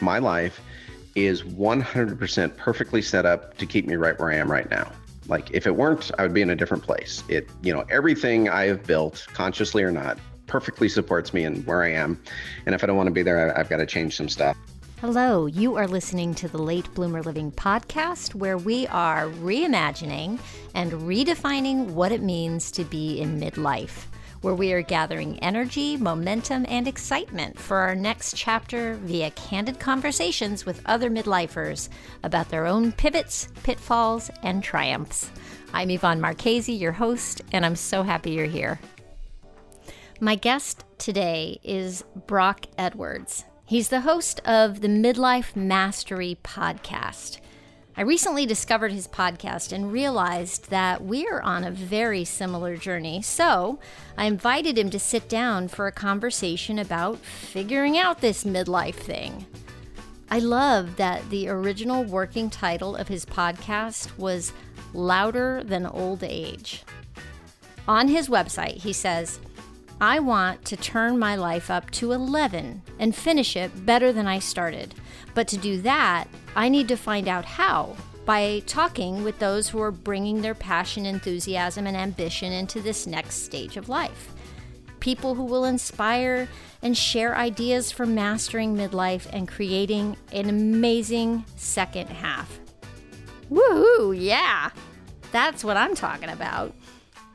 my life is 100% perfectly set up to keep me right where I am right now. Like if it weren't, I would be in a different place. It, you know, everything I have built, consciously or not, perfectly supports me and where I am. And if I don't want to be there, I've got to change some stuff. Hello, you are listening to the Late Bloomer Living Podcast, where we are reimagining and redefining what it means to be in midlife, where we are gathering energy, momentum, and excitement for our next chapter via candid conversations with other midlifers about their own pivots, pitfalls, and triumphs. I'm Yvonne Marchese, your host, and I'm so happy you're here. My guest today is Brock Edwards. He's the host of the Midlife Mastery Podcast. I recently discovered his podcast and realized that we're on a very similar journey, so I invited him to sit down for a conversation about figuring out this midlife thing. I love that the original working title of his podcast was Louder Than Old Age. On his website, he says, I want to turn my life up to 11 and finish it better than I started. But to do that, I need to find out how by talking with those who are bringing their passion, enthusiasm, and ambition into this next stage of life. People who will inspire and share ideas for mastering midlife and creating an amazing second half. Woohoo, yeah! That's what I'm talking about.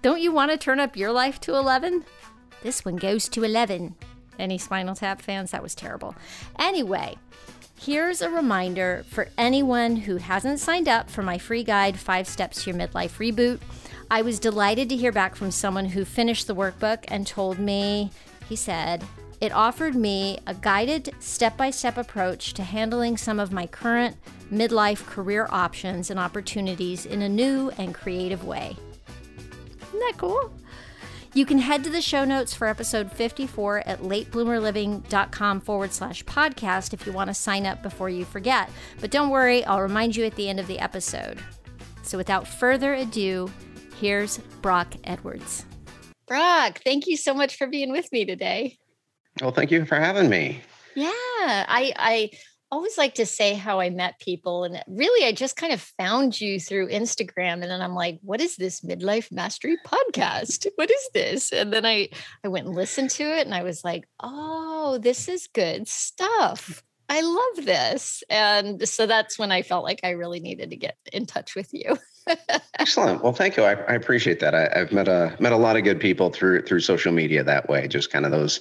Don't you want to turn up your life to 11? This one goes to 11. Any Spinal Tap fans? That was terrible. Anyway, here's a reminder for anyone who hasn't signed up for my free guide, 5 Steps to Your Midlife Reboot. I was delighted to hear back from someone who finished the workbook and told me, he said, it offered me a guided step-by-step approach to handling some of my current midlife career options and opportunities in a new and creative way. Isn't that cool? You can head to the show notes for episode 54 at latebloomerliving.com/podcast if you want to sign up before you forget. But don't worry, I'll remind you at the end of the episode. So without further ado, here's Brock Edwards. Brock, thank you so much for being with me today. Well, thank you for having me. Yeah, I always like to say how I met people. And really, I just kind of found you through Instagram. And then I'm like, what is this Midlife Mastery Podcast? What is this? And then I went and listened to it and I was like, oh, this is good stuff. I love this. And so that's when I felt like I really needed to get in touch with you. Excellent. Well, thank you. I appreciate that. I've met a lot of good people through social media that way, just kind of those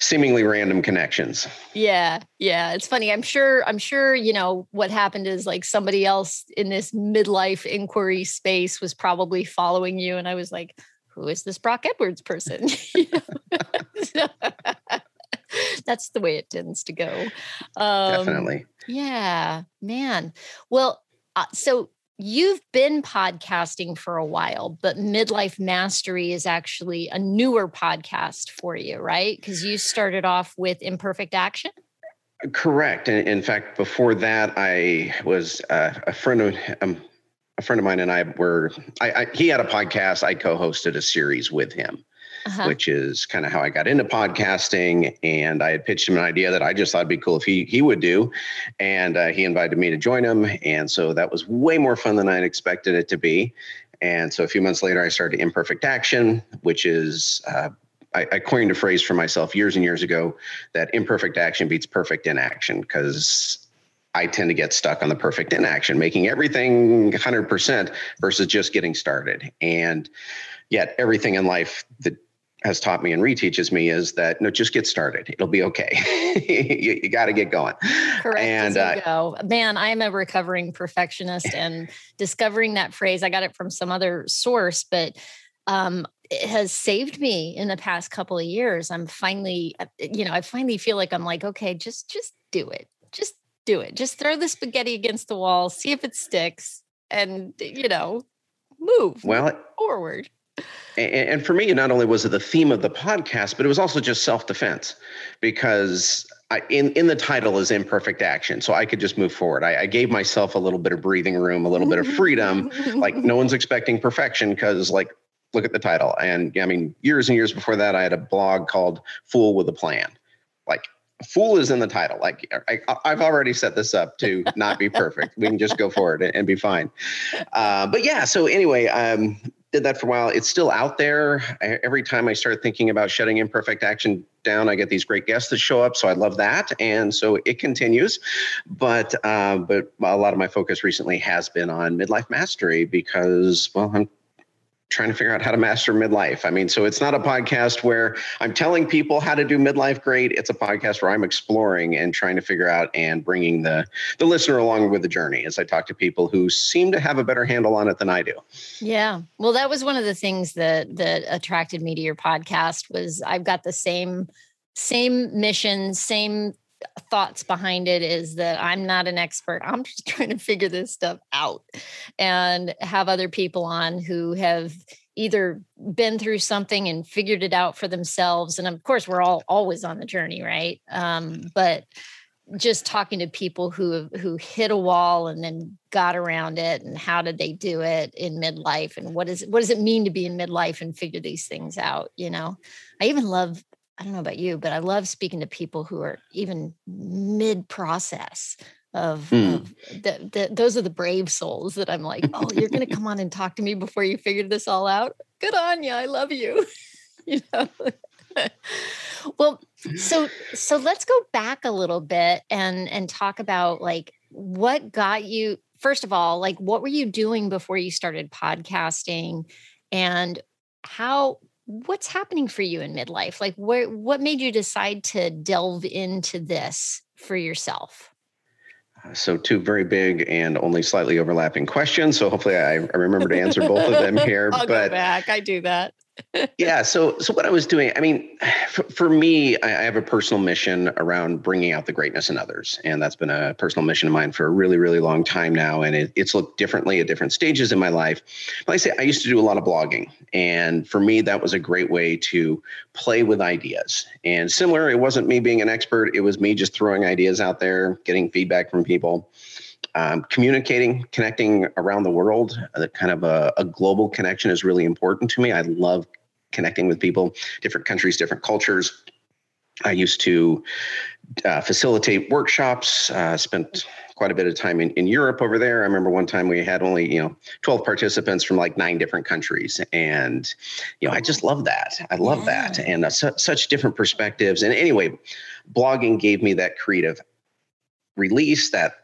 seemingly random connections. Yeah. Yeah. It's funny. I'm sure, you know, what happened is like somebody else in this midlife inquiry space was probably following you. And I was like, who is this Brock Edwards person? You know? That's the way it tends to go. Definitely. Yeah, man. Well, so you've been podcasting for a while, but Midlife Mastery is actually a newer podcast for you, right? Because you started off with Imperfect Action. Correct. And in fact, before that, I was a friend of mine and I were. He had a podcast. I co-hosted a series with him. Uh-huh. Which is kind of how I got into podcasting. And I had pitched him an idea that I just thought would be cool if he would do. And he invited me to join him. And so that was way more fun than I expected it to be. And so a few months later, I started Imperfect Action, which is, I coined a phrase for myself years and years ago that imperfect action beats perfect inaction, because I tend to get stuck on the perfect inaction, making everything 100% versus just getting started. And yet everything in life that has taught me and reteaches me is that, no, just get started. It'll be okay. You got to get going. Correct. And go. Man, I'm a recovering perfectionist and discovering that phrase, I got it from some other source, but it has saved me in the past couple of years. I'm finally, you know, I finally feel like I'm like, okay, just do it. Just do it. Just throw the spaghetti against the wall, see if it sticks and, you know, move forward. And for me, not only was it the theme of the podcast, but it was also just self-defense, because in the title is Imperfect Action. So I could just move forward. I gave myself a little bit of breathing room, a little bit of freedom. Like no one's expecting perfection, because like, look at the title. And I mean, years and years before that, I had a blog called Fool with a Plan. Like Fool is in the title. Like I've already set this up to not be perfect. We can just go forward and be fine. But yeah, so anyway, did that for a while. It's still out there. Every time I start thinking about shutting Imperfect Action down, I get these great guests that show up. So I love that. And so it continues. But a lot of my focus recently has been on midlife mastery because, well, I'm trying to figure out how to master midlife. I mean, so it's not a podcast where I'm telling people how to do midlife great. It's a podcast where I'm exploring and trying to figure out and bringing the listener along with the journey as I talk to people who seem to have a better handle on it than I do. Yeah. Well, that was one of the things that attracted me to your podcast was I've got the same mission, same thoughts behind it is that I'm not an expert. I'm just trying to figure this stuff out and have other people on who have either been through something and figured it out for themselves. And of course, we're all always on the journey, right? But just talking to people who hit a wall and then got around it and how did they do it in midlife and what does it mean to be in midlife and figure these things out, you know? I don't know about you, but I love speaking to people who are even mid-process those are the brave souls that I'm like, oh, you're going to come on and talk to me before you figured this all out. Good on you. I love you. You know? Well, so let's go back a little bit and talk about like what got you, first of all, like what were you doing before you started podcasting and what's happening for you in midlife? Like what made you decide to delve into this for yourself? So two very big and only slightly overlapping questions. So hopefully I remember to answer both of them here. I'll go back. I do that. Yeah. So what I was doing, I mean, for me, I have a personal mission around bringing out the greatness in others. And that's been a personal mission of mine for a really, really long time now. And it's looked differently at different stages in my life. But like I say, I used to do a lot of blogging. And for me, that was a great way to play with ideas. And similar, it wasn't me being an expert. It was me just throwing ideas out there, getting feedback from people. Communicating, connecting around the world, kind of a global connection is really important to me. I love connecting with people, different countries, different cultures. I used to facilitate workshops, spent quite a bit of time in Europe over there. I remember one time we had only, 12 participants from like 9 different countries. And, I just love that. I love that. And such different perspectives. And anyway, blogging gave me that creative release, that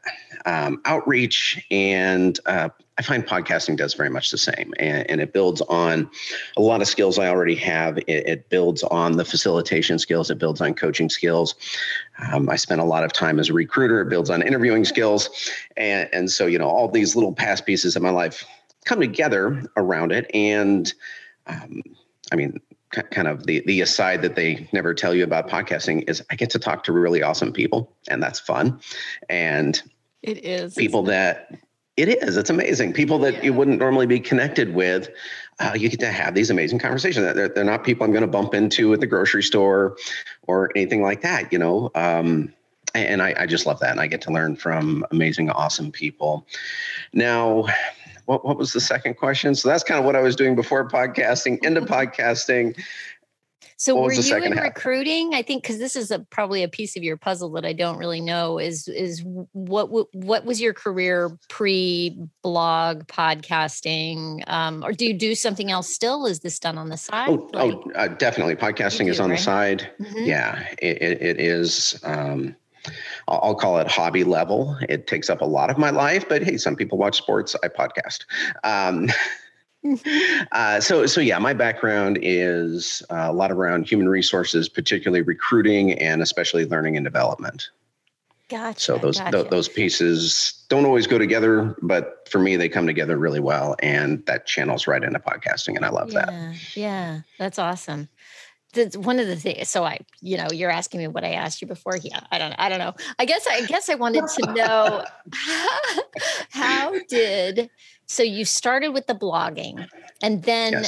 outreach, and I find podcasting does very much the same, and it builds on a lot of skills I already have. It builds on the facilitation skills, it builds on coaching skills. I spent a lot of time as a recruiter. It builds on interviewing skills, and so all these little past pieces of my life come together around it. And I mean, kind of the aside that they never tell you about podcasting is I get to talk to really awesome people, and that's fun. And it is people that it is. It's amazing. People that you wouldn't normally be connected with. You get to have these amazing conversations. They're not people I'm going to bump into at the grocery store or anything like that, and I just love that. And I get to learn from amazing, awesome people. Now, what was the second question? So that's kind of what I was doing before podcasting, into podcasting. So were you in recruiting? I think, because this is probably a piece of your puzzle that I don't really know is what was your career pre-blog podcasting? Or do you do something else still? Is this done on the side? Oh, definitely. Podcasting is on the side. Mm-hmm. Yeah, it is. I'll call it hobby level. It takes up a lot of my life, but hey, some people watch sports. I podcast. So yeah, my background is a lot around human resources, particularly recruiting and especially learning and development. Gotcha. So those pieces don't always go together, but for me, they come together really well, and that channels right into podcasting, and I love that. Yeah, that's awesome. One of the things, so you're asking me what I asked you before. Yeah, I don't know. I guess I wanted to know so you started with the blogging, and then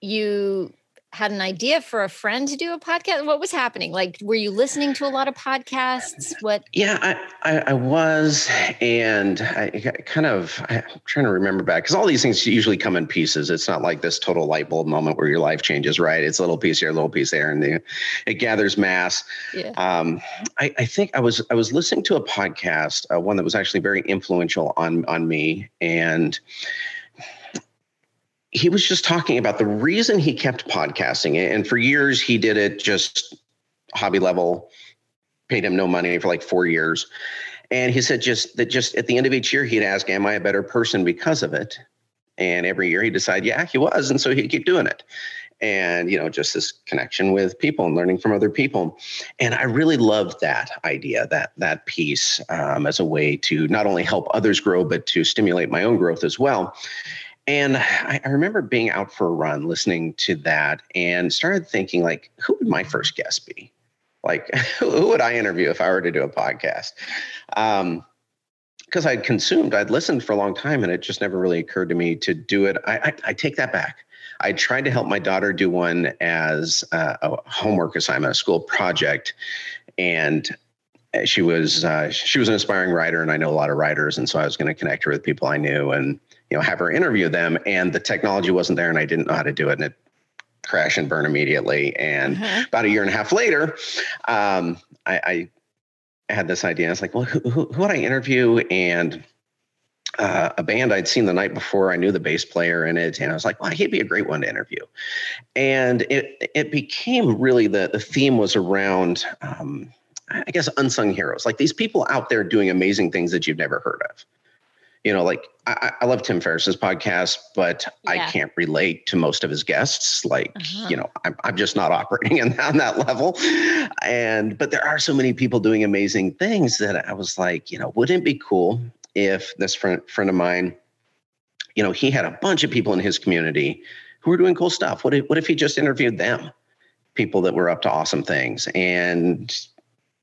you had an idea for a friend to do a podcast? What was happening? Like, were you listening to a lot of podcasts? What? Yeah, I was. And I'm trying to remember back, because all these things usually come in pieces. It's not like this total light bulb moment where your life changes, right? It's a little piece here, a little piece there, and it gathers mass. Yeah. I think I was listening to a podcast, one that was actually very influential on me. And he was just talking about the reason he kept podcasting. And for years, he did it just hobby level, paid him no money for like 4 years. And he said just at the end of each year, he'd ask, am I a better person because of it? And every year he'd decide, yeah, he was. And so he'd keep doing it. And, just this connection with people and learning from other people. And I really loved that idea, that piece as a way to not only help others grow, but to stimulate my own growth as well. And I remember being out for a run, listening to that, and started thinking, like, who would my first guest be? Like, who would I interview if I were to do a podcast? Because I'd listened for a long time, and it just never really occurred to me to do it. I take that back. I tried to help my daughter do one as a homework assignment, a school project, and she was an aspiring writer, and I know a lot of writers, and so I was going to connect her with people I knew and have her interview them, and the technology wasn't there and I didn't know how to do it, and it crashed and burned immediately. And about a year and a half later, I had this idea. I was like, well, who would I interview? And a band I'd seen the night before, I knew the bass player in it. And I was like, well, he'd be a great one to interview. And it became really the theme was around, I guess, unsung heroes, like these people out there doing amazing things that you've never heard of. Like I love Tim Ferriss's podcast, but yeah. I can't relate to most of his guests. Like, I'm just not operating on that level. But there are so many people doing amazing things that I was like, wouldn't it be cool if this friend of mine, he had a bunch of people in his community who were doing cool stuff. What if he just interviewed them, people that were up to awesome things? And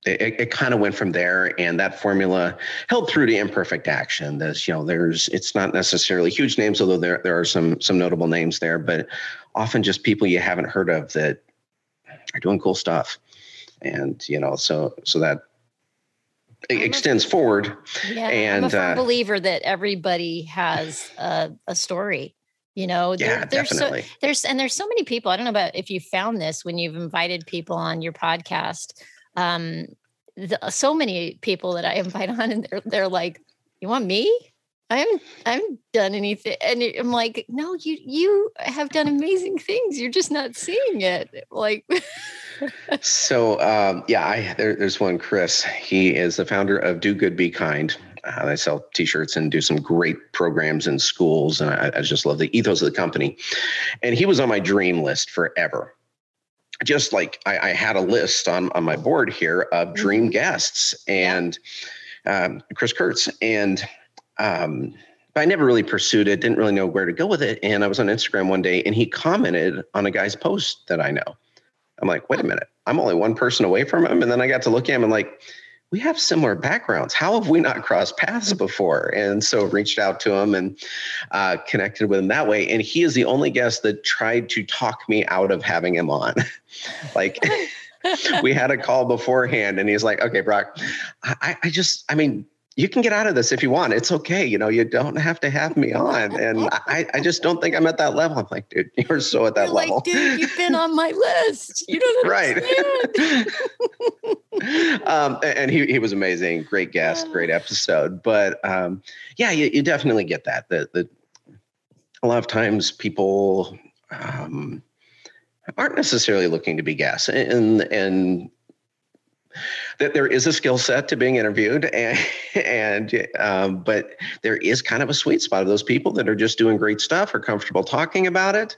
it kind of went from there, and that formula held through to Imperfect Action. There's, it's not necessarily huge names, although there are some notable names there, but often just people you haven't heard of that are doing cool stuff. And, so that it extends forward. Yeah, and I'm a firm believer that everybody has a story. Definitely. There's so many people. I don't know about if you found this when you've invited people on your podcast. So many people that I invite on, and they're like, you want me? I haven't done anything. And I'm like, no, you have done amazing things. You're just not seeing it. Like, there's one, Chris, he is the founder of Do Good, Be Kind. They sell t-shirts and do some great programs in schools. And I just love the ethos of the company. And he was on my dream list forever. Just like I had a list on my board here of dream guests, and Chris Kurtz. And but I never really pursued it, didn't really know where to go with it. And I was on Instagram one day, and he commented on a guy's post that I know. I'm like, wait a minute, I'm only one person away from him. And then I got to look at him and like, we have similar backgrounds. How have we not crossed paths before? And so reached out to him and connected with him that way. And he is the only guest that tried to talk me out of having him on. Like we had a call beforehand, and he's like, okay, Brock, I mean, you can get out of this if you want. It's okay. You don't have to have me on. And I just don't think I'm at that level. I'm like, dude, you're so at that level. Like, dude, you've been on my list. You don't understand. Right. And he was amazing. Great guest, great episode. But you definitely get that. A lot of times people aren't necessarily looking to be guests. And that there is a skill set to being interviewed, and but there is kind of a sweet spot of those people that are just doing great stuff, are comfortable talking about it,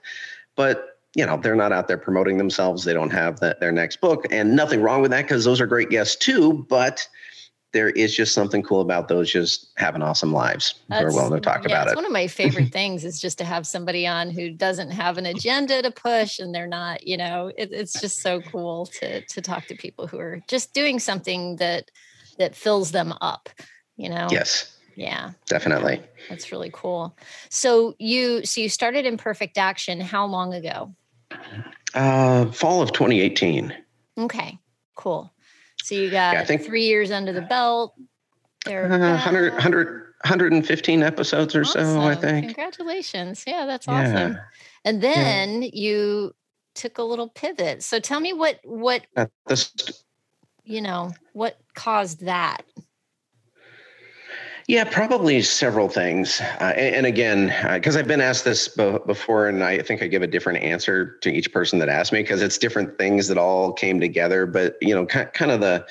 but they're not out there promoting themselves. They don't have their next book, and nothing wrong with that, because those are great guests too. But there is just something cool about those just having awesome lives. We're willing to talk about it. One of my favorite things is just to have somebody on who doesn't have an agenda to push, and they're not, it's just so cool to talk to people who are just doing something that fills them up, Yes. Yeah. Definitely. Yeah, that's really cool. So you started Imperfect Action how long ago? Fall of 2018. Okay, cool. So you got 3 years under the belt. There are 115 episodes or awesome. So, I think. Congratulations. Yeah, that's awesome. And then you took a little pivot. So tell me what caused that? Yeah, probably several things. And again, because I've been asked this before, and I think I give a different answer to each person that asked me because it's different things that all came together. But, you know, kind of the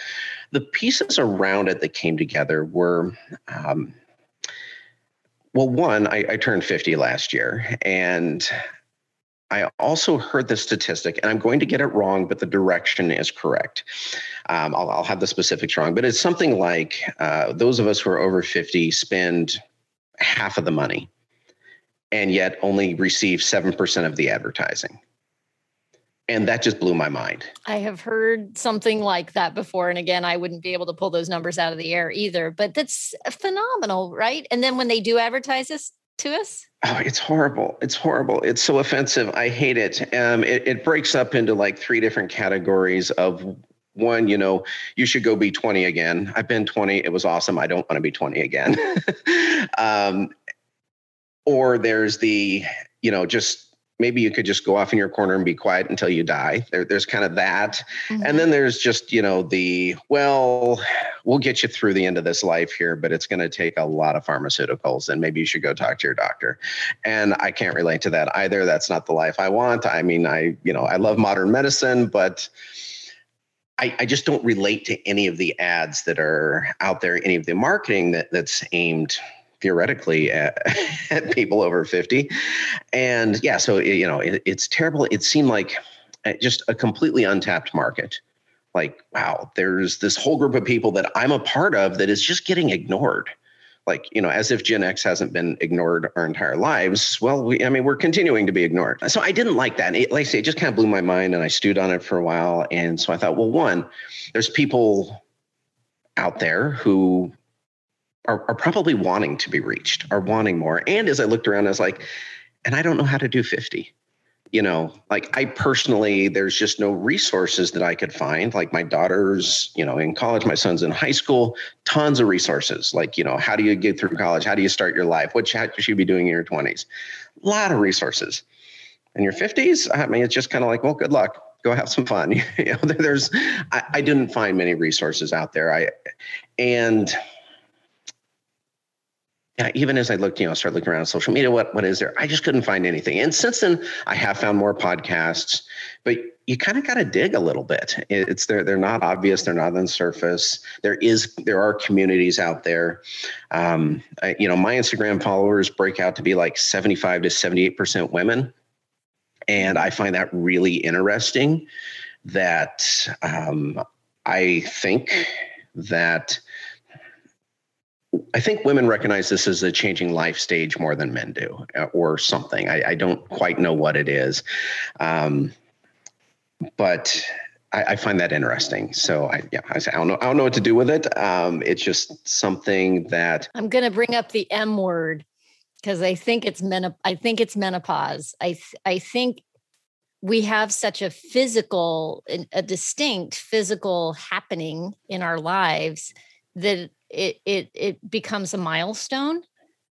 pieces around it that came together were, I turned 50 last year, and I also heard the statistic, and I'm going to get it wrong, but the direction is correct. I'll have the specifics wrong, but it's something like those of us who are over 50 spend half of the money and yet only receive 7% of the advertising. And that just blew my mind. I have heard something like that before. And again, I wouldn't be able to pull those numbers out of the air either, but that's phenomenal, right? And then when they do advertise us, to us? Oh, it's horrible. It's horrible. It's so offensive. I hate it. It breaks up into like three different categories of one, you know, you should go be 20 again. I've been 20. It was awesome. I don't want to be 20 again. Or there's the, you know, just maybe you could just go off in your corner and be quiet until you die. There's kind of that. Mm-hmm. And then there's just, you know, we'll get you through the end of this life here, but it's going to take a lot of pharmaceuticals, and maybe you should go talk to your doctor. And I can't relate to that either. That's not the life I want. I mean, I love modern medicine, but I just don't relate to any of the ads that are out there, any of the marketing that's aimed theoretically at people over 50. And yeah, so, you know, it's terrible. It seemed like just a completely untapped market. Like, wow, there's this whole group of people that I'm a part of that is just getting ignored. Like, you know, as if Gen X hasn't been ignored our entire lives. Well, we're continuing to be ignored. So I didn't like that. Like I say, it just kind of blew my mind, and I stewed on it for a while. And so I thought, well, one, there's people out there who are probably wanting to be reached, are wanting more. And as I looked around, I was like, and I don't know how to do 50. You know, like I personally, there's just no resources that I could find. Like my daughter's, you know, in college, my son's in high school, tons of resources. Like, you know, how do you get through college? How do you start your life? What should you be doing in your 20s? A lot of resources. In your 50s, I mean, it's just kind of like, well, good luck. Go have some fun. You know, I didn't find many resources out there. Even as I looked, you know, started looking around social media, what is there? I just couldn't find anything. And since then, I have found more podcasts, but you kind of got to dig a little bit. It's they're not obvious. They're not on the surface. There are communities out there. My Instagram followers break out to be like 75 to 78% women. And I find that really interesting that I think women recognize this as a changing life stage more than men do, or something. I don't quite know what it is, but I find that interesting. So I don't know what to do with it. It's just something that I'm going to bring up the M word because I think it's menopause. I think we have such a distinct physical happening in our lives that it becomes a milestone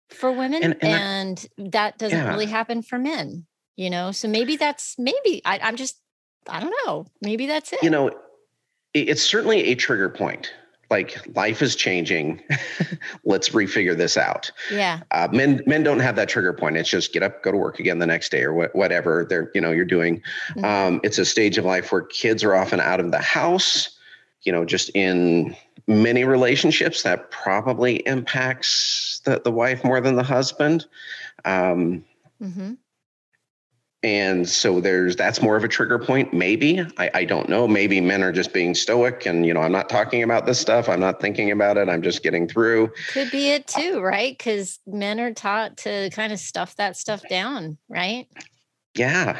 for women, and that doesn't really happen for men, you know? So I don't know. Maybe that's it. You know, it's certainly a trigger point. Like life is changing. Let's refigure this out. Yeah. Men don't have that trigger point. It's just get up, go to work again the next day or whatever they're, you know, you're doing. Mm-hmm. It's a stage of life where kids are often out of the house, you know, just in many relationships that probably impacts the wife more than the husband. Mm-hmm. And so that's more of a trigger point. Maybe, I don't know. Maybe men are just being stoic and, you know, I'm not talking about this stuff. I'm not thinking about it. I'm just getting through. Could be it too, right? Because men are taught to kind of stuff that stuff down, right? Yeah.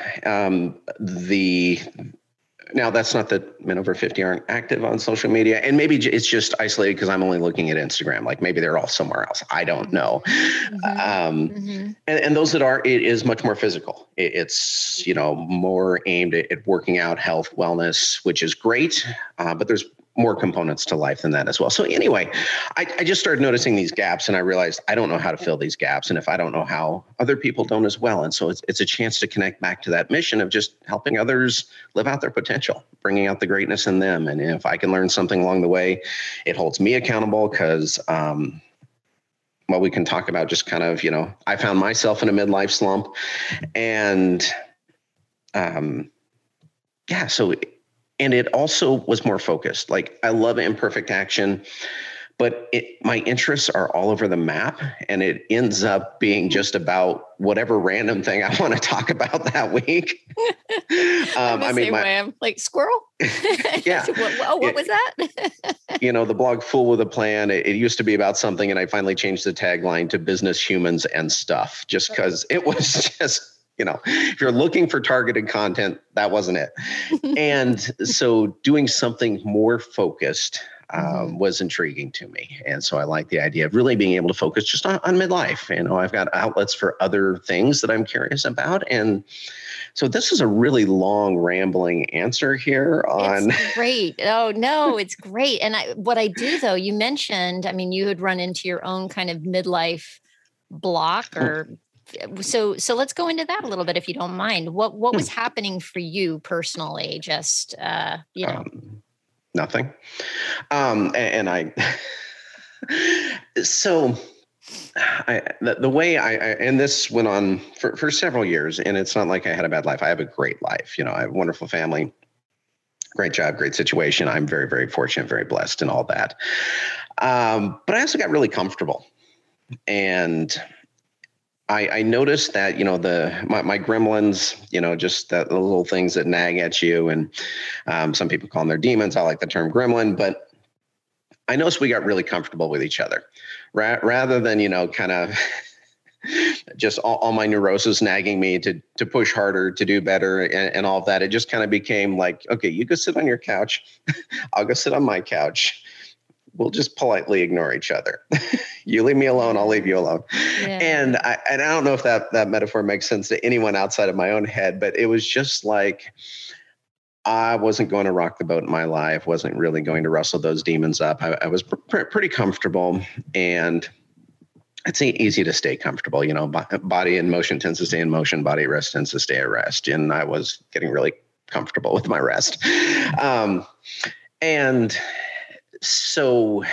Now, that's not that men over 50 aren't active on social media, and maybe it's just isolated because I'm only looking at Instagram. Like maybe they're all somewhere else. I don't know. And those that are, it is much more physical. It's, you know, more aimed at working out, health, wellness, which is great. But there's more components to life than that as well. So anyway, I just started noticing these gaps, and I realized I don't know how to fill these gaps. And if I don't know how, other people don't as well. And so it's a chance to connect back to that mission of just helping others live out their potential, bringing out the greatness in them. And if I can learn something along the way, it holds me accountable because, well, we can talk about just kind of, you know, I found myself in a midlife slump, and yeah, so and it also was more focused. Like I love Imperfect Action, but my interests are all over the map, and it ends up being just about whatever random thing I want to talk about that week. I mean, like squirrel. Yeah. What was that? You know, the blog Fool with a Plan, it used to be about something, and I finally changed the tagline to business, humans, and stuff, just because it was just, you know, if you're looking for targeted content, that wasn't it. And so doing something more focused was intriguing to me. And so I like the idea of really being able to focus just on midlife. You know, I've got outlets for other things that I'm curious about. And so this is a really long, rambling answer here on. It's great. Oh, no, it's great. And what I do, though, you mentioned, I mean, you had run into your own kind of midlife block or So let's go into that a little bit, if you don't mind. What was happening for you personally? Just, you know, nothing. The way and this went on for several years, and it's not like I had a bad life. I have a great life. You know, I have a wonderful family, great job, great situation. I'm very, very fortunate, very blessed and all that. But I also got really comfortable, and I noticed that, you know, my gremlins, you know, just the little things that nag at you, and some people call them their demons. I like the term gremlin, but I noticed we got really comfortable with each other rather than, you know, kind of just all my neuroses nagging me to push harder, to do better and all of that. It just kind of became like, okay, you go sit on your couch. I'll go sit on my couch. We'll just politely ignore each other. You leave me alone, I'll leave you alone. Yeah. And I don't know if that metaphor makes sense to anyone outside of my own head, but it was just like, I wasn't going to rock the boat in my life, wasn't really going to rustle those demons up. I was pretty comfortable, and it's easy to stay comfortable. You know, body in motion tends to stay in motion, body at rest tends to stay at rest. And I was getting really comfortable with my rest. So,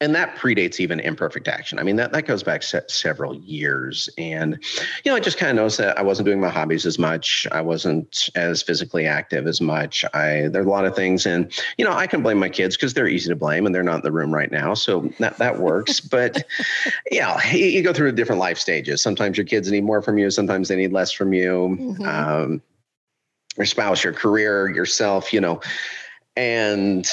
and that predates even Imperfect Action. I mean, that goes back several years. And, you know, I just kind of noticed that I wasn't doing my hobbies as much. I wasn't as physically active as much. There are a lot of things. And, you know, I can blame my kids because they're easy to blame and they're not in the room right now. So that works. But, yeah, you go through different life stages. Sometimes your kids need more from you. Sometimes they need less from you. Mm-hmm. Your spouse, your career, yourself, you know. And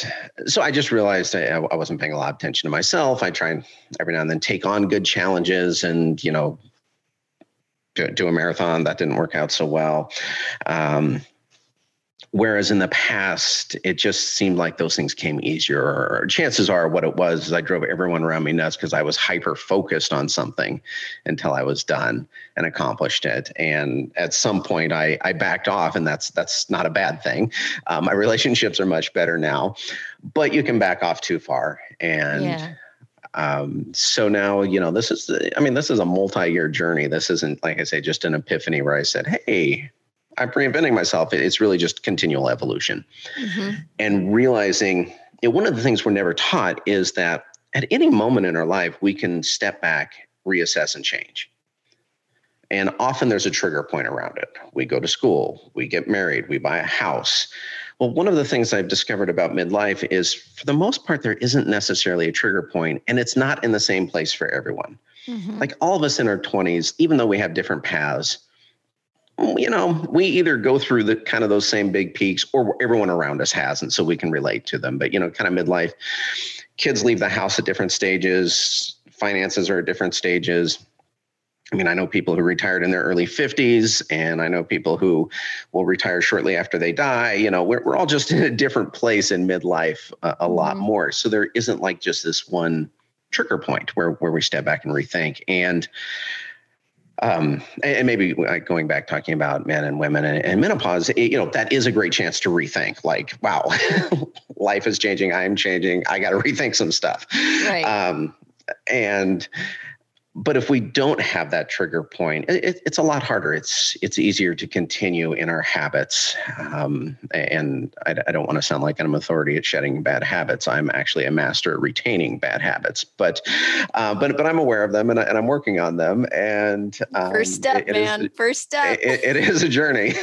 so I just realized I wasn't paying a lot of attention to myself. I try and every now and then take on good challenges and, you know, do a marathon. That didn't work out so well. Whereas in the past, it just seemed like those things came easier. Or chances are what it was is I drove everyone around me nuts because I was hyper-focused on something until I was done and accomplished it. And at some point I backed off, and that's not a bad thing. My relationships are much better now, but you can back off too far. And yeah. So now, you know, this is a multi-year journey. This isn't, like I say, just an epiphany where I said, hey, I'm reinventing myself. It's really just continual evolution. Mm-hmm. And realizing, you know, one of the things we're never taught is that at any moment in our life, we can step back, reassess, and change. And often there's a trigger point around it. We go to school, we get married, we buy a house. Well, one of the things I've discovered about midlife is, for the most part, there isn't necessarily a trigger point, and it's not in the same place for everyone. Mm-hmm. Like all of us in our 20s, even though we have different paths, you know, we either go through the kind of those same big peaks, or everyone around us has, and so we can relate to them. But, you know, kind of midlife, kids leave the house at different stages, finances are at different stages, I mean, I know people who retired in their early 50s, and I know people who will retire shortly after they die. You know, we're all just in a different place in midlife a lot more. So there isn't like just this one trigger point where we step back and rethink. And maybe going back, talking about men and women and menopause, that is a great chance to rethink, like, wow, life is changing. I'm changing. I got to rethink some stuff. Right. But if we don't have that trigger point, it's a lot harder. It's easier to continue in our habits. And I don't want to sound like I'm an authority at shedding bad habits. I'm actually a master at retaining bad habits. But I'm aware of them, and I'm working on them. And first step, man. First step. It is a journey.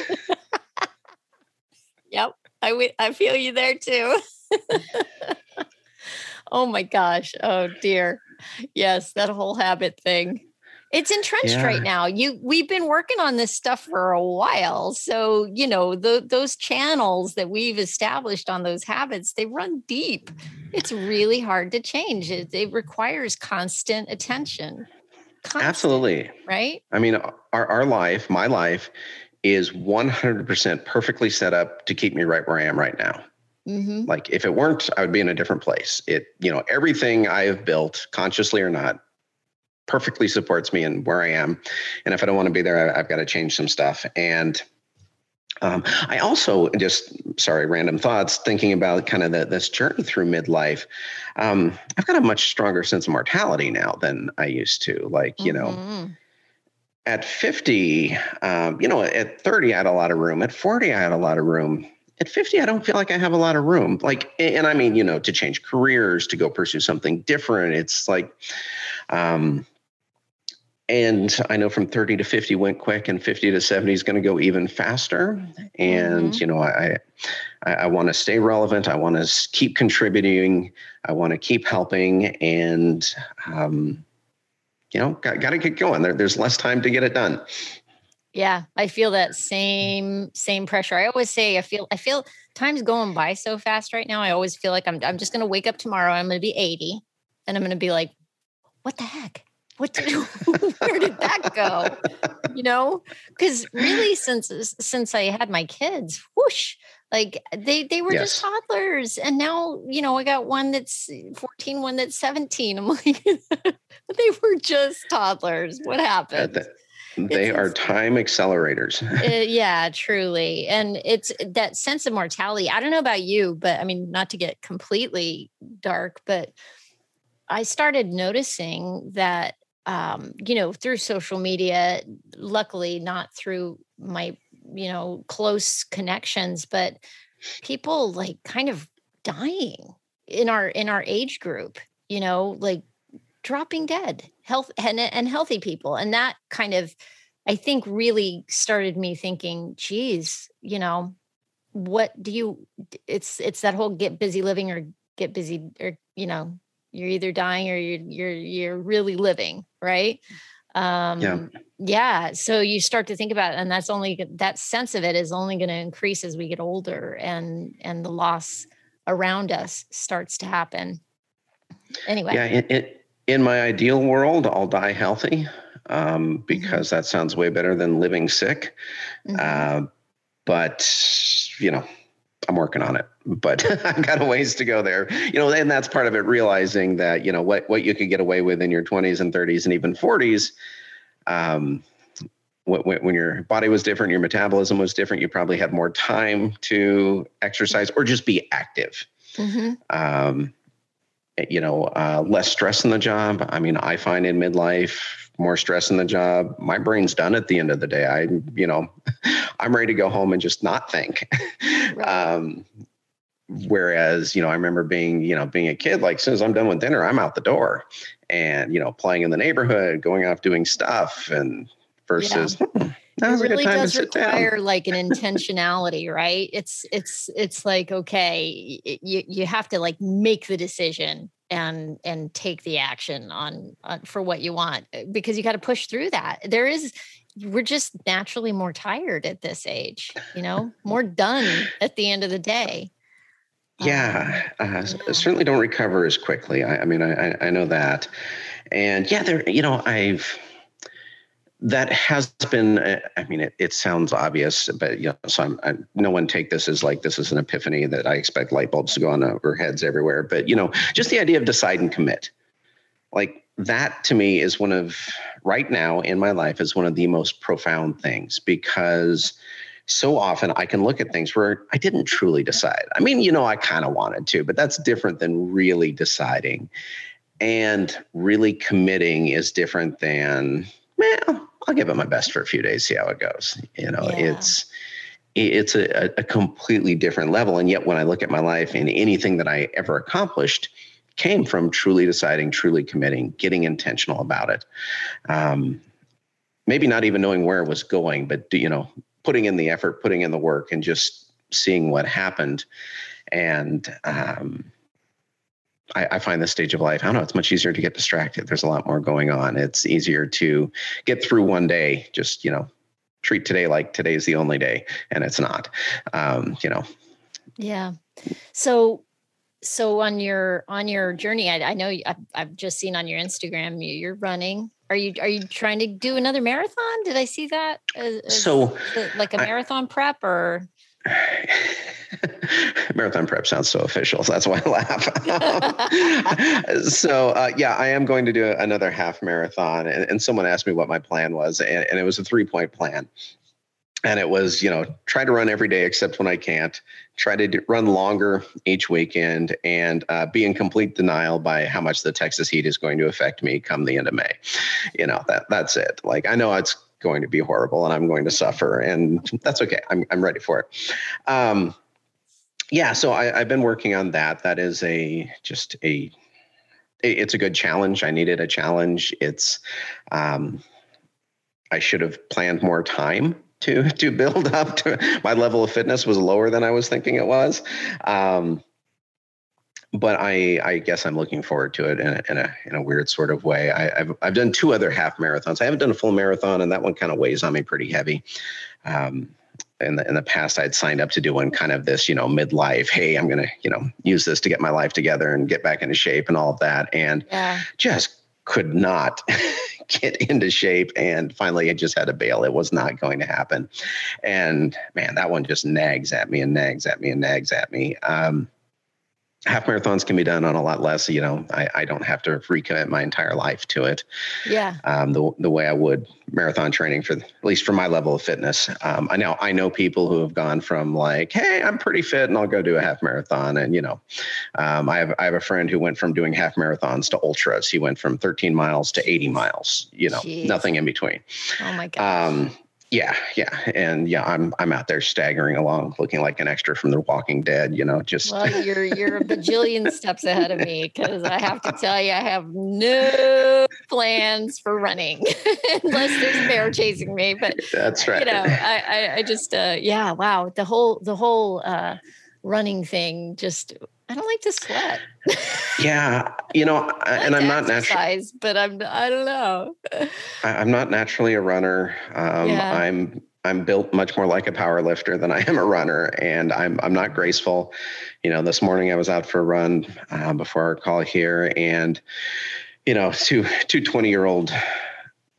Yep, I feel you there too. Oh my gosh! Oh dear. Yes, that whole habit thing. It's entrenched right now. We've been working on this stuff for a while. So, those channels that we've established on those habits, they run deep. It's really hard to change. It requires constant attention. Absolutely. Right? I mean, our life, my life, is 100% perfectly set up to keep me right where I am right now. Mm-hmm. Like if it weren't, I would be in a different place. Everything I have built, consciously or not, perfectly supports me and where I am. And if I don't want to be there, I've got to change some stuff. And I also random thoughts, thinking about kind of this journey through midlife. I've got a much stronger sense of mortality now than I used to. Like, at 50, at 30, I had a lot of room. At 40, I had a lot of room. At 50, I don't feel like I have a lot of room. To change careers, to go pursue something different. It's like, and I know from 30 to 50 went quick, and 50 to 70 is going to go even faster. And, I want to stay relevant. I want to keep contributing. I want to keep helping, and, got to get going. There's less time to get it done. Yeah, I feel that same pressure. I always say I feel time's going by so fast right now. I always feel like I'm just going to wake up tomorrow. I'm going to be 80, and I'm going to be like, what the heck? Where did that go? Because really, since I had my kids, whoosh, like they were just toddlers, and now I got one that's 14, one that's 17. I'm like, they were just toddlers. What happened? They are time accelerators. Yeah, truly. And it's that sense of mortality. I don't know about you, but I mean, not to get completely dark, but I started noticing that, through social media, luckily not through my, close connections, but people like kind of dying in our age group, like dropping dead, health and healthy people. And that kind of, I think, really started me thinking, geez, it's that whole get busy living or get busy, or, you're either dying or you're really living. Right. So you start to think about it, and that's only, that sense of it is only going to increase as we get older, and the loss around us starts to happen. Anyway. Yeah. In my ideal world, I'll die healthy, because that sounds way better than living sick. But I'm working on it, but I've got a ways to go there, and that's part of it, realizing that, what you could get away with in your 20s and 30s and even 40s, when your body was different, your metabolism was different, you probably had more time to exercise or just be active. Less stress in the job. I mean, I find in midlife, more stress in the job, my brain's done at the end of the day. I'm ready to go home and just not think. Right. Whereas, I remember being a kid, like as soon as I'm done with dinner, I'm out the door and, playing in the neighborhood, going off, doing stuff, and versus now's a good time to sit down. It really does require like an intentionality, right? It's like, okay, you have to like make the decision and take the action on for what you want, because you got to push through that. We're just naturally more tired at this age, more done at the end of the day. Certainly don't recover as quickly. I mean, I know that. And I've that has been, I mean, it sounds obvious, but you know, so no one take this as like, this is an epiphany that I expect light bulbs to go on over heads everywhere. But, you know, just the idea of decide and commit, like that to me is one of, right now in my life, is one of the most profound things, because so often I can look at things where I didn't truly decide. I mean, you know, I kind of wanted to, but that's different than really deciding. And really committing is different than, well, I'll give it my best for a few days, see how it goes. You know, yeah. It's a completely different level. And yet when I look at my life, and anything that I ever accomplished came from truly deciding, truly committing, getting intentional about it. Maybe not even knowing where it was going, but, you know, putting in the effort, putting in the work, and just seeing what happened. And, I find this stage of life, I don't know, it's much easier to get distracted. There's a lot more going on. It's easier to get through one day, just, you know, treat today like today's the only day, and it's not, you know. Yeah. So on your journey, I know I've just seen on your Instagram, you're running. Are you trying to do another marathon? Did I see that? Like a marathon prep or? Marathon prep sounds so official, so that's why I laugh. So I am going to do another half marathon, and someone asked me what my plan was, and it was a 3-point plan. And it was, you know, try to run every day except when I can't, try to run longer each weekend, and be in complete denial by how much the Texas heat is going to affect me come the end of May. You know, that's it. Like, I know it's going to be horrible and I'm going to suffer, and that's okay. I'm ready for it. So I've been working on that. That is it's a good challenge. I needed a challenge. It's, I should have planned more time to build up to. My level of fitness was lower than I was thinking it was. But I guess I'm looking forward to it in a weird sort of way. I've done 2 other half marathons. I haven't done a full marathon, and that one kind of weighs on me pretty heavy. In the past, I'd signed up to do one kind of this, you know, midlife, hey, I'm going to, you know, use this to get my life together and get back into shape and all of that. And just could not get into shape. And finally, I just had to bail. It was not going to happen. And man, that one just nags at me and nags at me and nags at me. Half marathons can be done on a lot less, you know, I don't have to recommit my entire life to it. Yeah. The way I would marathon training for, at least for my level of fitness. I know people who have gone from like, hey, I'm pretty fit and I'll go do a half marathon. And, you know, I have a friend who went from doing half marathons to ultras. He went from 13 miles to 80 miles, you know, Jeez. Nothing in between. Oh my gosh. And I'm out there staggering along, looking like an extra from The Walking Dead, you know, just. Well, you're a bajillion steps ahead of me, because I have to tell you, I have no plans for running unless there's a bear chasing me. But that's right. You know, I just, wow, the whole running thing, just, I don't like to sweat. Yeah, you know, and I'm not naturally, but I don't know. I'm not naturally a runner. I'm built much more like a power lifter than I am a runner, and I'm not graceful. You know, this morning I was out for a run before our call here, and you know, two 20-year-old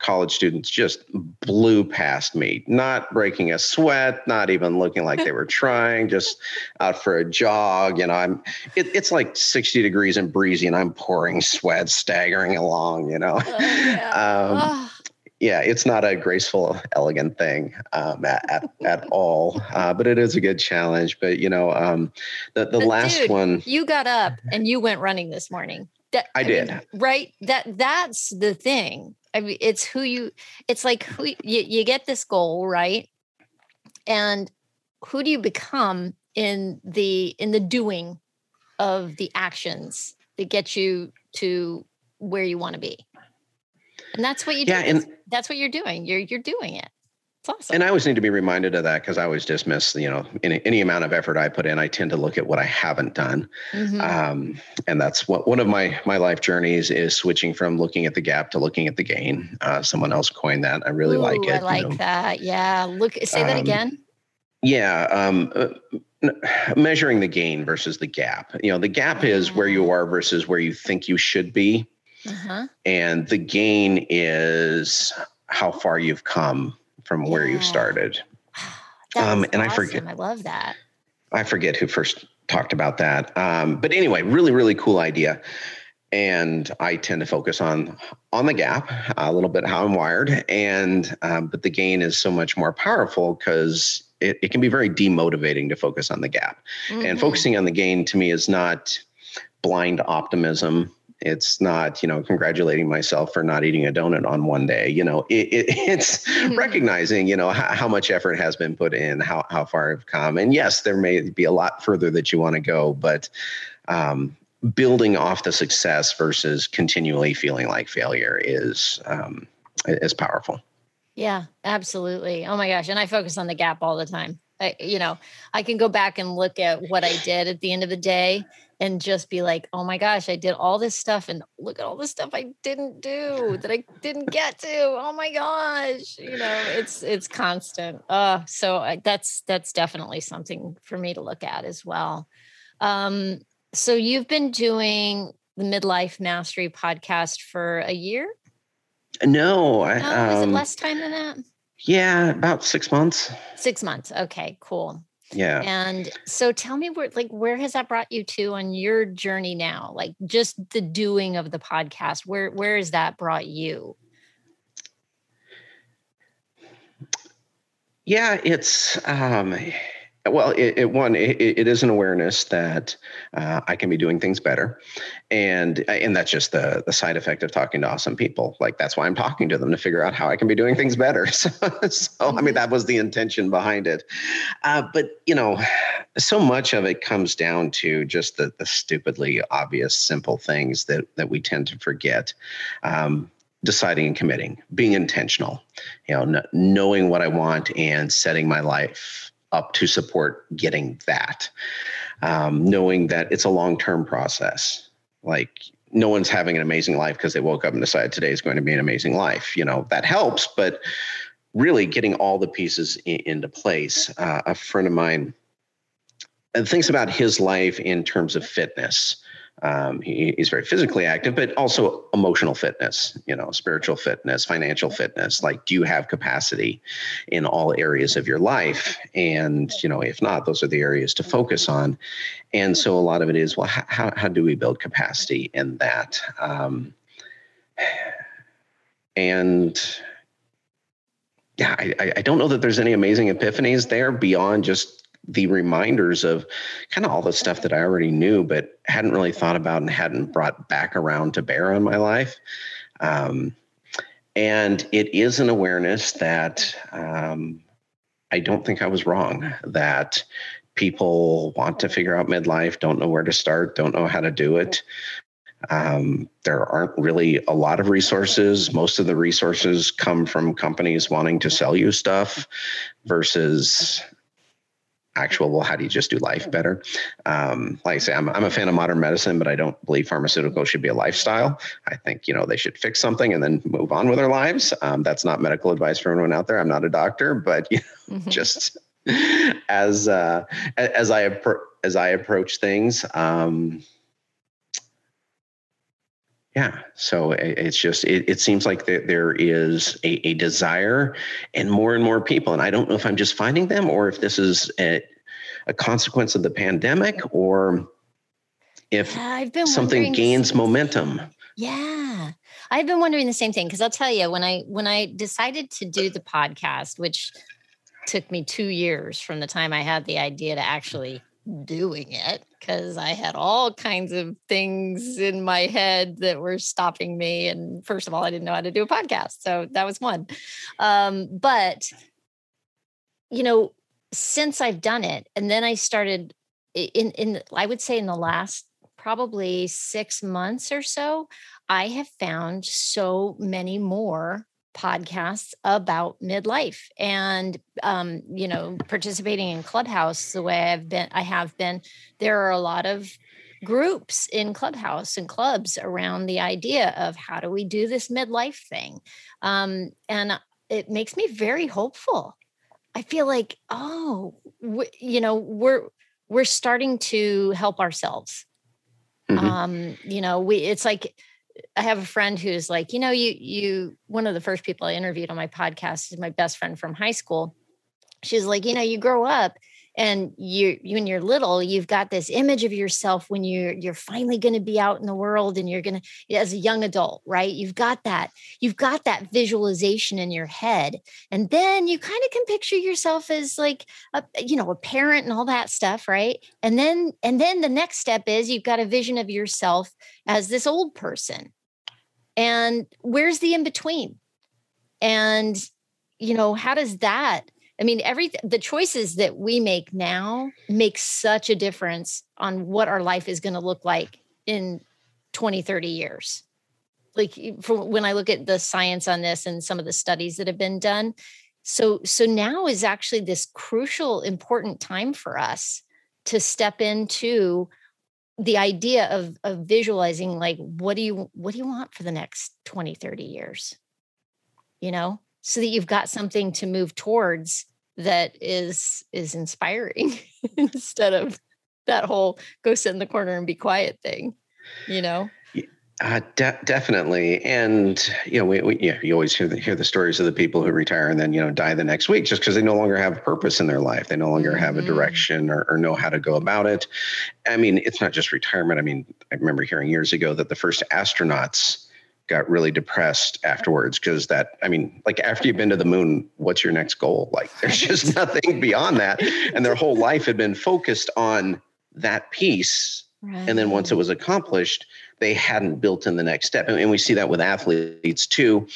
college students just blew past me, not breaking a sweat, not even looking like they were trying, just out for a jog. You know, it's like 60 degrees and breezy, and I'm pouring sweat, staggering along, you know. It's not a graceful, elegant thing at all, but it is a good challenge. But, you know, the last one. You got up and you went running this morning. I did. Mean, right. That's the thing. I mean, it's like you get this goal, right? And who do you become in the doing of the actions that get you to where you want to be? And that's what you do. Yeah, and that's what you're doing. You're doing it. It's awesome. And I always need to be reminded of that, because I always dismiss, you know, any amount of effort I put in, I tend to look at what I haven't done. Mm-hmm. And that's what one of my life journeys is, switching from looking at the gap to looking at the gain. Someone else coined that. I really like it. I like that. Yeah. Say that again. Yeah. Measuring the gain versus the gap. You know, the gap is where you are versus where you think you should be. Uh-huh. And the gain is how far you've come from where you started. And awesome. I love that. I forget who first talked about that. But anyway, really, really cool idea. And I tend to focus on the gap a little bit, how I'm wired. And, but the gain is so much more powerful because it can be very demotivating to focus on the gap. Mm-hmm. And focusing on the gain to me is not blind optimism. It's not, congratulating myself for not eating a donut on one day. It's recognizing, how much effort has been put in, how far I've come. And yes, there may be a lot further that you want to go, but building off the success versus continually feeling like failure is powerful. Yeah, absolutely. Oh my gosh. And I focus on the gap all the time. I can go back and look at what I did at the end of the day and just be like, oh my gosh, I did all this stuff and look at all the stuff I didn't do that I didn't get to. Oh my gosh. It's constant. So that's definitely something for me to look at as well. So you've been doing the Midlife Mastery podcast for a year? No. Is it less time than that? Yeah, about 6 months. 6 months. Okay, cool. Yeah. And so tell me where has that brought you to on your journey now? Like just the doing of the podcast, where has that brought you? Yeah, it's, it is an awareness that I can be doing things better. And that's just the side effect of talking to awesome people. Like, that's why I'm talking to them, to figure out how I can be doing things better. So I mean, that was the intention behind it. But so much of it comes down to just the stupidly obvious, simple things that we tend to forget. Deciding and committing, being intentional, knowing what I want and setting my life up to support getting that, knowing that it's a long-term process. Like, no one's having an amazing life because they woke up and decided today is going to be an amazing life. That helps, but really getting all the pieces into place. A friend of mine thinks about his life in terms of fitness. He's very physically active, but also emotional fitness, spiritual fitness, financial fitness. Like, do you have capacity in all areas of your life? And, if not, those are the areas to focus on. And so a lot of it is, well, how do we build capacity in that? I don't know that there's any amazing epiphanies there beyond just the reminders of kind of all the stuff that I already knew, but hadn't really thought about and hadn't brought back around to bear on my life. And it is an awareness that I don't think I was wrong, that people want to figure out midlife, don't know where to start, don't know how to do it. There aren't really a lot of resources. Most of the resources come from companies wanting to sell you stuff versus how do you just do life better? Like I say, I'm a fan of modern medicine, but I don't believe pharmaceuticals should be a lifestyle. I think, they should fix something and then move on with their lives. That's not medical advice for anyone out there. I'm not a doctor, but just as I approach things, so it's just, it seems like there is a desire and more people. And I don't know if I'm just finding them or if this is a consequence of the pandemic or if something gains momentum. Yeah. I've been wondering the same thing. 'Cause I'll tell you, when I decided to do the podcast, which took me 2 years from the time I had the idea to actually doing it, because I had all kinds of things in my head that were stopping me. And first of all, I didn't know how to do a podcast. So that was one. But since I've done it, and then I started in the last probably 6 months or so, I have found so many more podcasts about midlife and, participating in Clubhouse the way I have been, there are a lot of groups in Clubhouse and clubs around the idea of how do we do this midlife thing? And it makes me very hopeful. I feel like, we're starting to help ourselves. Mm-hmm. It's like, I have a friend who's like, you know, you one of the first people I interviewed on my podcast is my best friend from high school. She's like, you know, you grow up and you when you're little, you've got this image of yourself when you're finally going to be out in the world and you're going to, as a young adult, right? You've got that visualization in your head. And then you kind of can picture yourself as like a parent and all that stuff, right? And then the next step is you've got a vision of yourself as this old person. And where's the in between? And, you know, how does that, I mean, the choices that we make now make such a difference on what our life is going to look like in 20, 30 years. Like when I look at the science on this and some of the studies that have been done. So now is actually this crucial, important time for us to step into the idea of visualizing, like, what do you want for the next 20, 30 years? You know? So that you've got something to move towards that is inspiring instead of that whole go sit in the corner and be quiet thing, you know? Definitely. And, you know, you always hear the stories of the people who retire and then, you know, die the next week just because they no longer have purpose in their life. They no longer have a direction or know how to go about it. I mean, it's not just retirement. I mean, I remember hearing years ago that the first astronauts got really depressed afterwards because after you've been to the moon, what's your next goal? Like there's just nothing beyond that. And their whole life had been focused on that piece. Right. And then once it was accomplished, they hadn't built in the next step. And we see that with athletes too,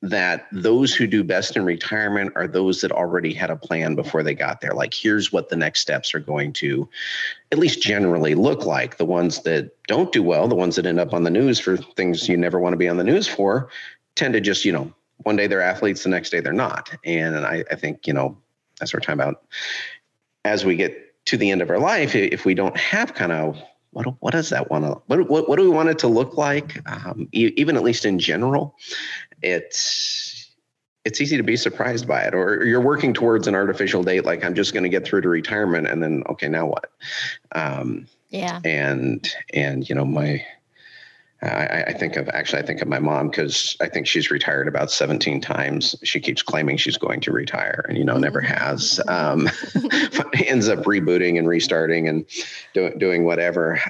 that those who do best in retirement are those that already had a plan before they got there. Like, here's what the next steps are going to at least generally look like. The ones that don't do well, the ones that end up on the news for things you never want to be on the news for, tend to just, you know, one day they're athletes, the next day they're not. And I think, you know, as we're talking about, as we get to the end of our life, if we don't have kind of, what does that want to, what do we want it to look like? Even at least in general, it's easy to be surprised by it, or you're working towards an artificial date. Like, I'm just going to get through to retirement and then, okay, now what? Yeah. And, you know, I think of my mom, cause I think she's retired about 17 times. She keeps claiming she's going to retire and, you know, never has, ends up rebooting and restarting and doing whatever.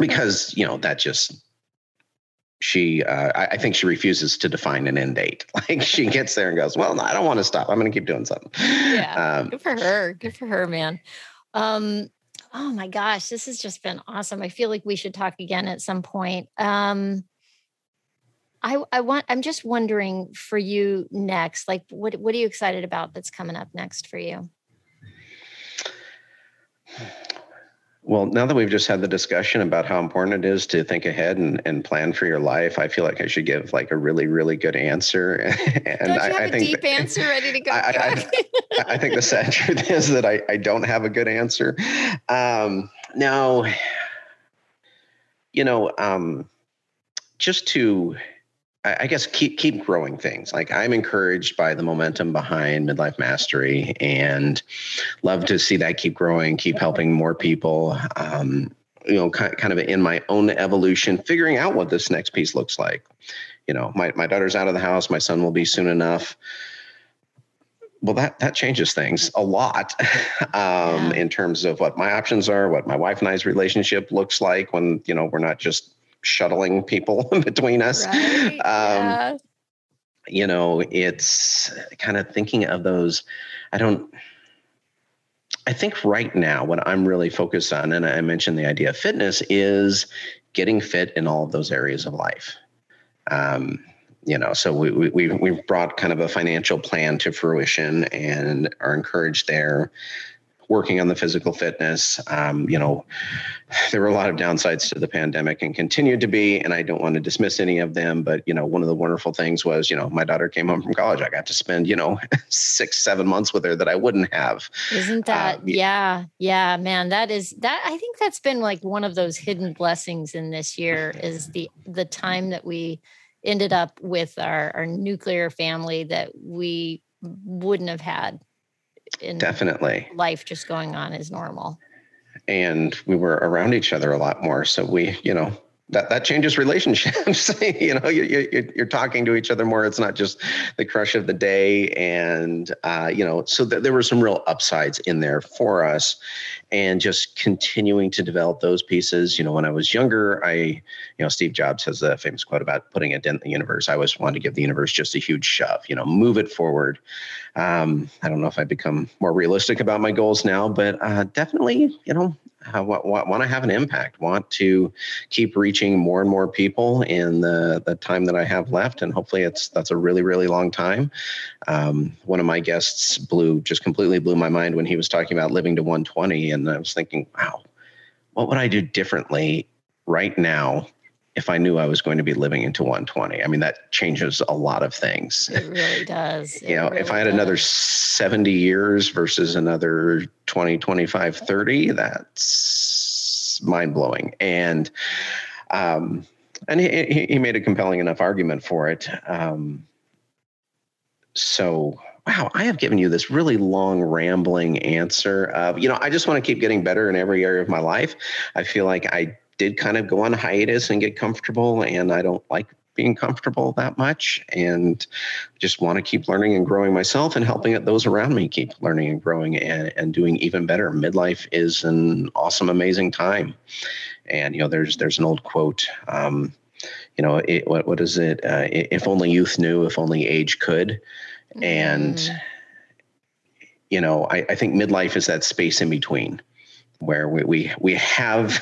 Because, you know, that just, I think she refuses to define an end date. Like, she gets there and goes, well, no, I don't want to stop. I'm going to keep doing something. Yeah, good for her. Good for her, man. Oh my gosh, this has just been awesome. I feel like we should talk again at some point. I'm just wondering for you next, like, what are you excited about that's coming up next for you? Well, now that we've just had the discussion about how important it is to think ahead and plan for your life, I feel like I should give like a really, really good answer. And I think a deep answer ready to go. I think the sad truth is that I don't have a good answer. Now, you know, just to, I guess, keep growing things. Like, I'm encouraged by the momentum behind Midlife Mastery and love to see that keep growing, keep helping more people, you know, kind of in my own evolution, figuring out what this next piece looks like. You know, my daughter's out of the house. My son will be soon enough. Well, that changes things a lot in terms of what my options are, what my wife and I's relationship looks like when, you know, we're not just shuttling people between us. Right. You know, it's kind of thinking of those. I think right now what I'm really focused on, and I mentioned the idea of fitness, is getting fit in all of those areas of life. You know, so we've brought kind of a financial plan to fruition and are encouraged there, working on the physical fitness. You know, there were a lot of downsides to the pandemic and continued to be, and I don't want to dismiss any of them, but, you know, one of the wonderful things was, you know, my daughter came home from college. I got to spend, you know, 6-7 months with her that I wouldn't have. Isn't that, yeah, man, I think that's been like one of those hidden blessings in this year is the time that we ended up with our nuclear family that we wouldn't have had. Definitely. Life just going on as normal. And we were around each other a lot more. So we, you know, that changes relationships. You know, you're talking to each other more. It's not just the crush of the day. And, you know, so there were some real upsides in there for us, and just continuing to develop those pieces. You know, when I was younger, Steve Jobs has a famous quote about putting a dent in the universe. I always wanted to give the universe just a huge shove, you know, move it forward. I don't know if I become more realistic about my goals now, but definitely, you know, want to have an impact, want to keep reaching more and more people in the time that I have left. And hopefully that's a really, really long time. One of my guests completely blew my mind when he was talking about living to 120. And I was thinking, wow, what would I do differently right now if I knew I was going to be living into 120? I mean, that changes a lot of things. It really does. If I had another 70 years versus another 20, 25, 30, that's mind blowing. And he made a compelling enough argument for it. So wow, I have given you this really long, rambling answer of, you know, I just want to keep getting better in every area of my life. I feel like I did kind of go on hiatus and get comfortable, and I don't like being comfortable that much, and just want to keep learning and growing myself and helping those around me keep learning and growing and doing even better. Midlife is an awesome, amazing time. And, you know, there's an old quote, you know, what is it? If only youth knew, if only age could. And, you know, I think midlife is that space in between, where we have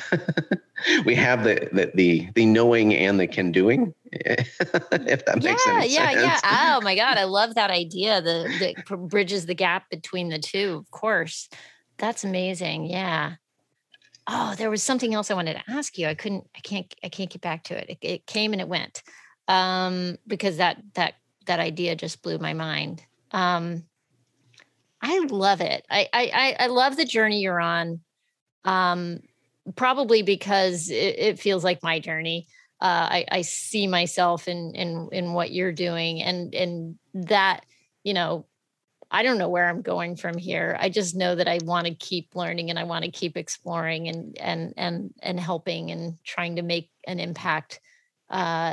the knowing and the can doing, if that makes any sense. Yeah. Oh my God, I love that idea. The bridges the gap between the two. Of course, that's amazing. Yeah. Oh, there was something else I wanted to ask you. I can't get back to it. It came and it went, because that idea just blew my mind. I love it. I love the journey you're on. Probably because it feels like my journey. I see myself in what you're doing, and that, you know, I don't know where I'm going from here. I just know that I want to keep learning, and I want to keep exploring and helping and trying to make an impact.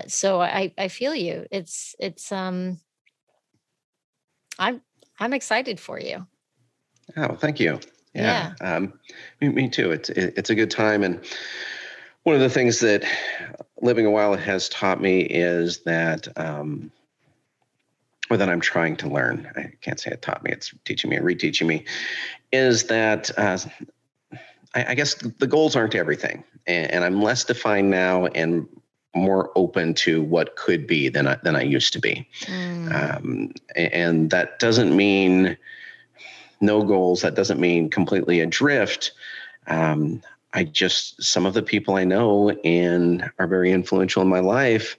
So I feel you. It's I'm excited for you. Oh, thank you. Yeah. Me too. It's a good time. And one of the things that living a while has taught me is that, or that I'm trying to learn. I can't say it taught me, it's teaching me and reteaching me, is that, I guess the goals aren't everything, and I'm less defined now and more open to what could be than I used to be. And that doesn't mean no goals. That doesn't mean completely adrift. Some of the people I know and are very influential in my life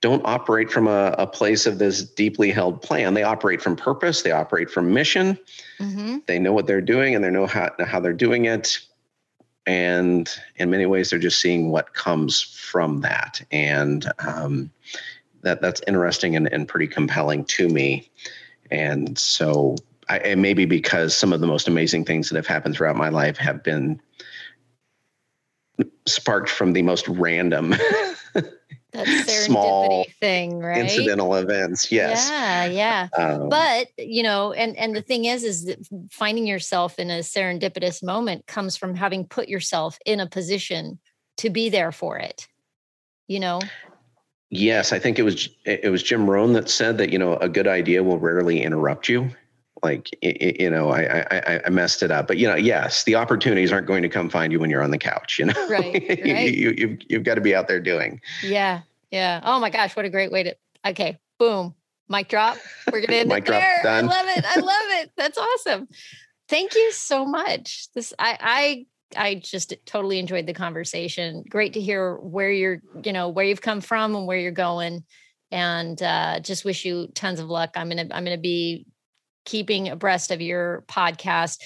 don't operate from a place of this deeply held plan. They operate from purpose. They operate from mission. Mm-hmm. They know what they're doing, and they know how they're doing it. And in many ways, they're just seeing what comes from that. And that's interesting and pretty compelling to me. And so, and maybe because some of the most amazing things that have happened throughout my life have been sparked from the most random, that's small thing, right? Incidental events. Yes. Yeah. But, you know, and the thing is that finding yourself in a serendipitous moment comes from having put yourself in a position to be there for it, you know? Yes. I think it was Jim Rohn that said that, you know, a good idea will rarely interrupt you. Like, you know, I messed it up, but, you know, yes, the opportunities aren't going to come find you when you're on the couch, you know, right. You've got to be out there doing. Yeah. Oh my gosh. What a great way to, okay. Boom. Mic drop. We're going to end it there. Done. I love it. That's awesome. Thank you so much. I just totally enjoyed the conversation. Great to hear where you've come from and where you're going, and just wish you tons of luck. I'm going to be keeping abreast of your podcast.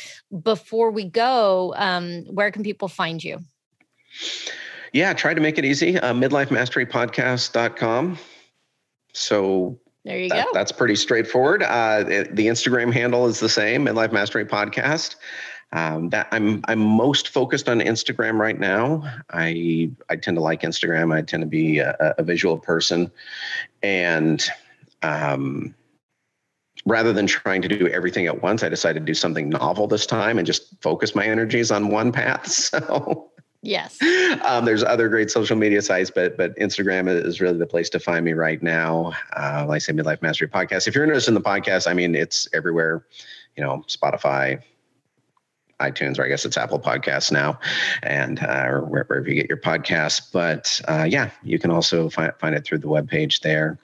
Before we go, where can people find you? Yeah, try to make it easy. MidlifeMasteryPodcast.com. So there you go. That's pretty straightforward. The Instagram handle is the same, Midlife Mastery Podcast. That I'm most focused on Instagram right now. I tend to like Instagram. I tend to be a visual person, and rather than trying to do everything at once, I decided to do something novel this time and just focus my energies on one path. So yes, there's other great social media sites, but Instagram is really the place to find me right now. Like I say, Midlife Mastery Podcast. If you're interested in the podcast, I mean, it's everywhere, Spotify, iTunes, or I guess it's Apple Podcasts now, and or wherever you get your podcasts. But yeah, you can also find it through the webpage there.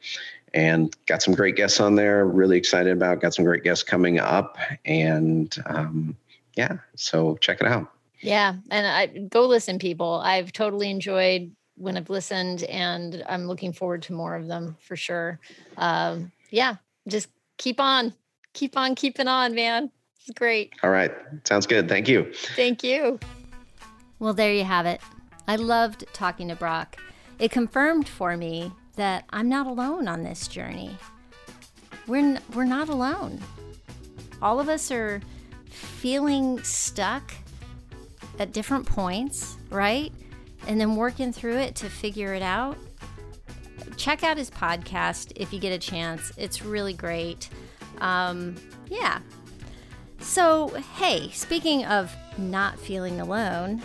And got some great guests on there. Really excited about. Got some great guests coming up, and yeah, so check it out. Yeah, and go listen, people. I've totally enjoyed when I've listened, and I'm looking forward to more of them for sure. Yeah, just keep on keeping on, man. It's great. All right, sounds good. Thank you. Thank you. Well, there you have it. I loved talking to Brock. It confirmed for me that I'm not alone on this journey. We're not alone. All of us are feeling stuck at different points, right? And then working through it to figure it out. Check out his podcast if you get a chance. It's really great. Yeah. So, hey, speaking of not feeling alone,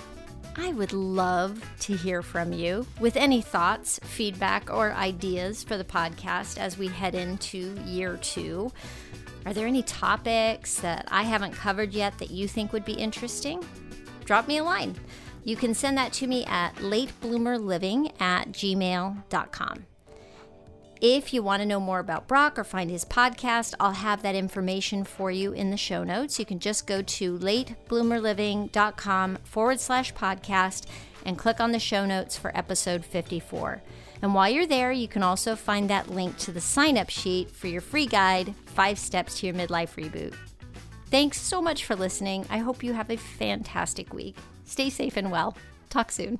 I would love to hear from you with any thoughts, feedback, or ideas for the podcast as we head into year 2. Are there any topics that I haven't covered yet that you think would be interesting? Drop me a line. You can send that to me at latebloomerliving@gmail.com. If you want to know more about Brock or find his podcast, I'll have that information for you in the show notes. You can just go to latebloomerliving.com/podcast and click on the show notes for episode 54. And while you're there, you can also find that link to the sign-up sheet for your free guide, 5 Steps to Your Midlife Reboot. Thanks so much for listening. I hope you have a fantastic week. Stay safe and well. Talk soon.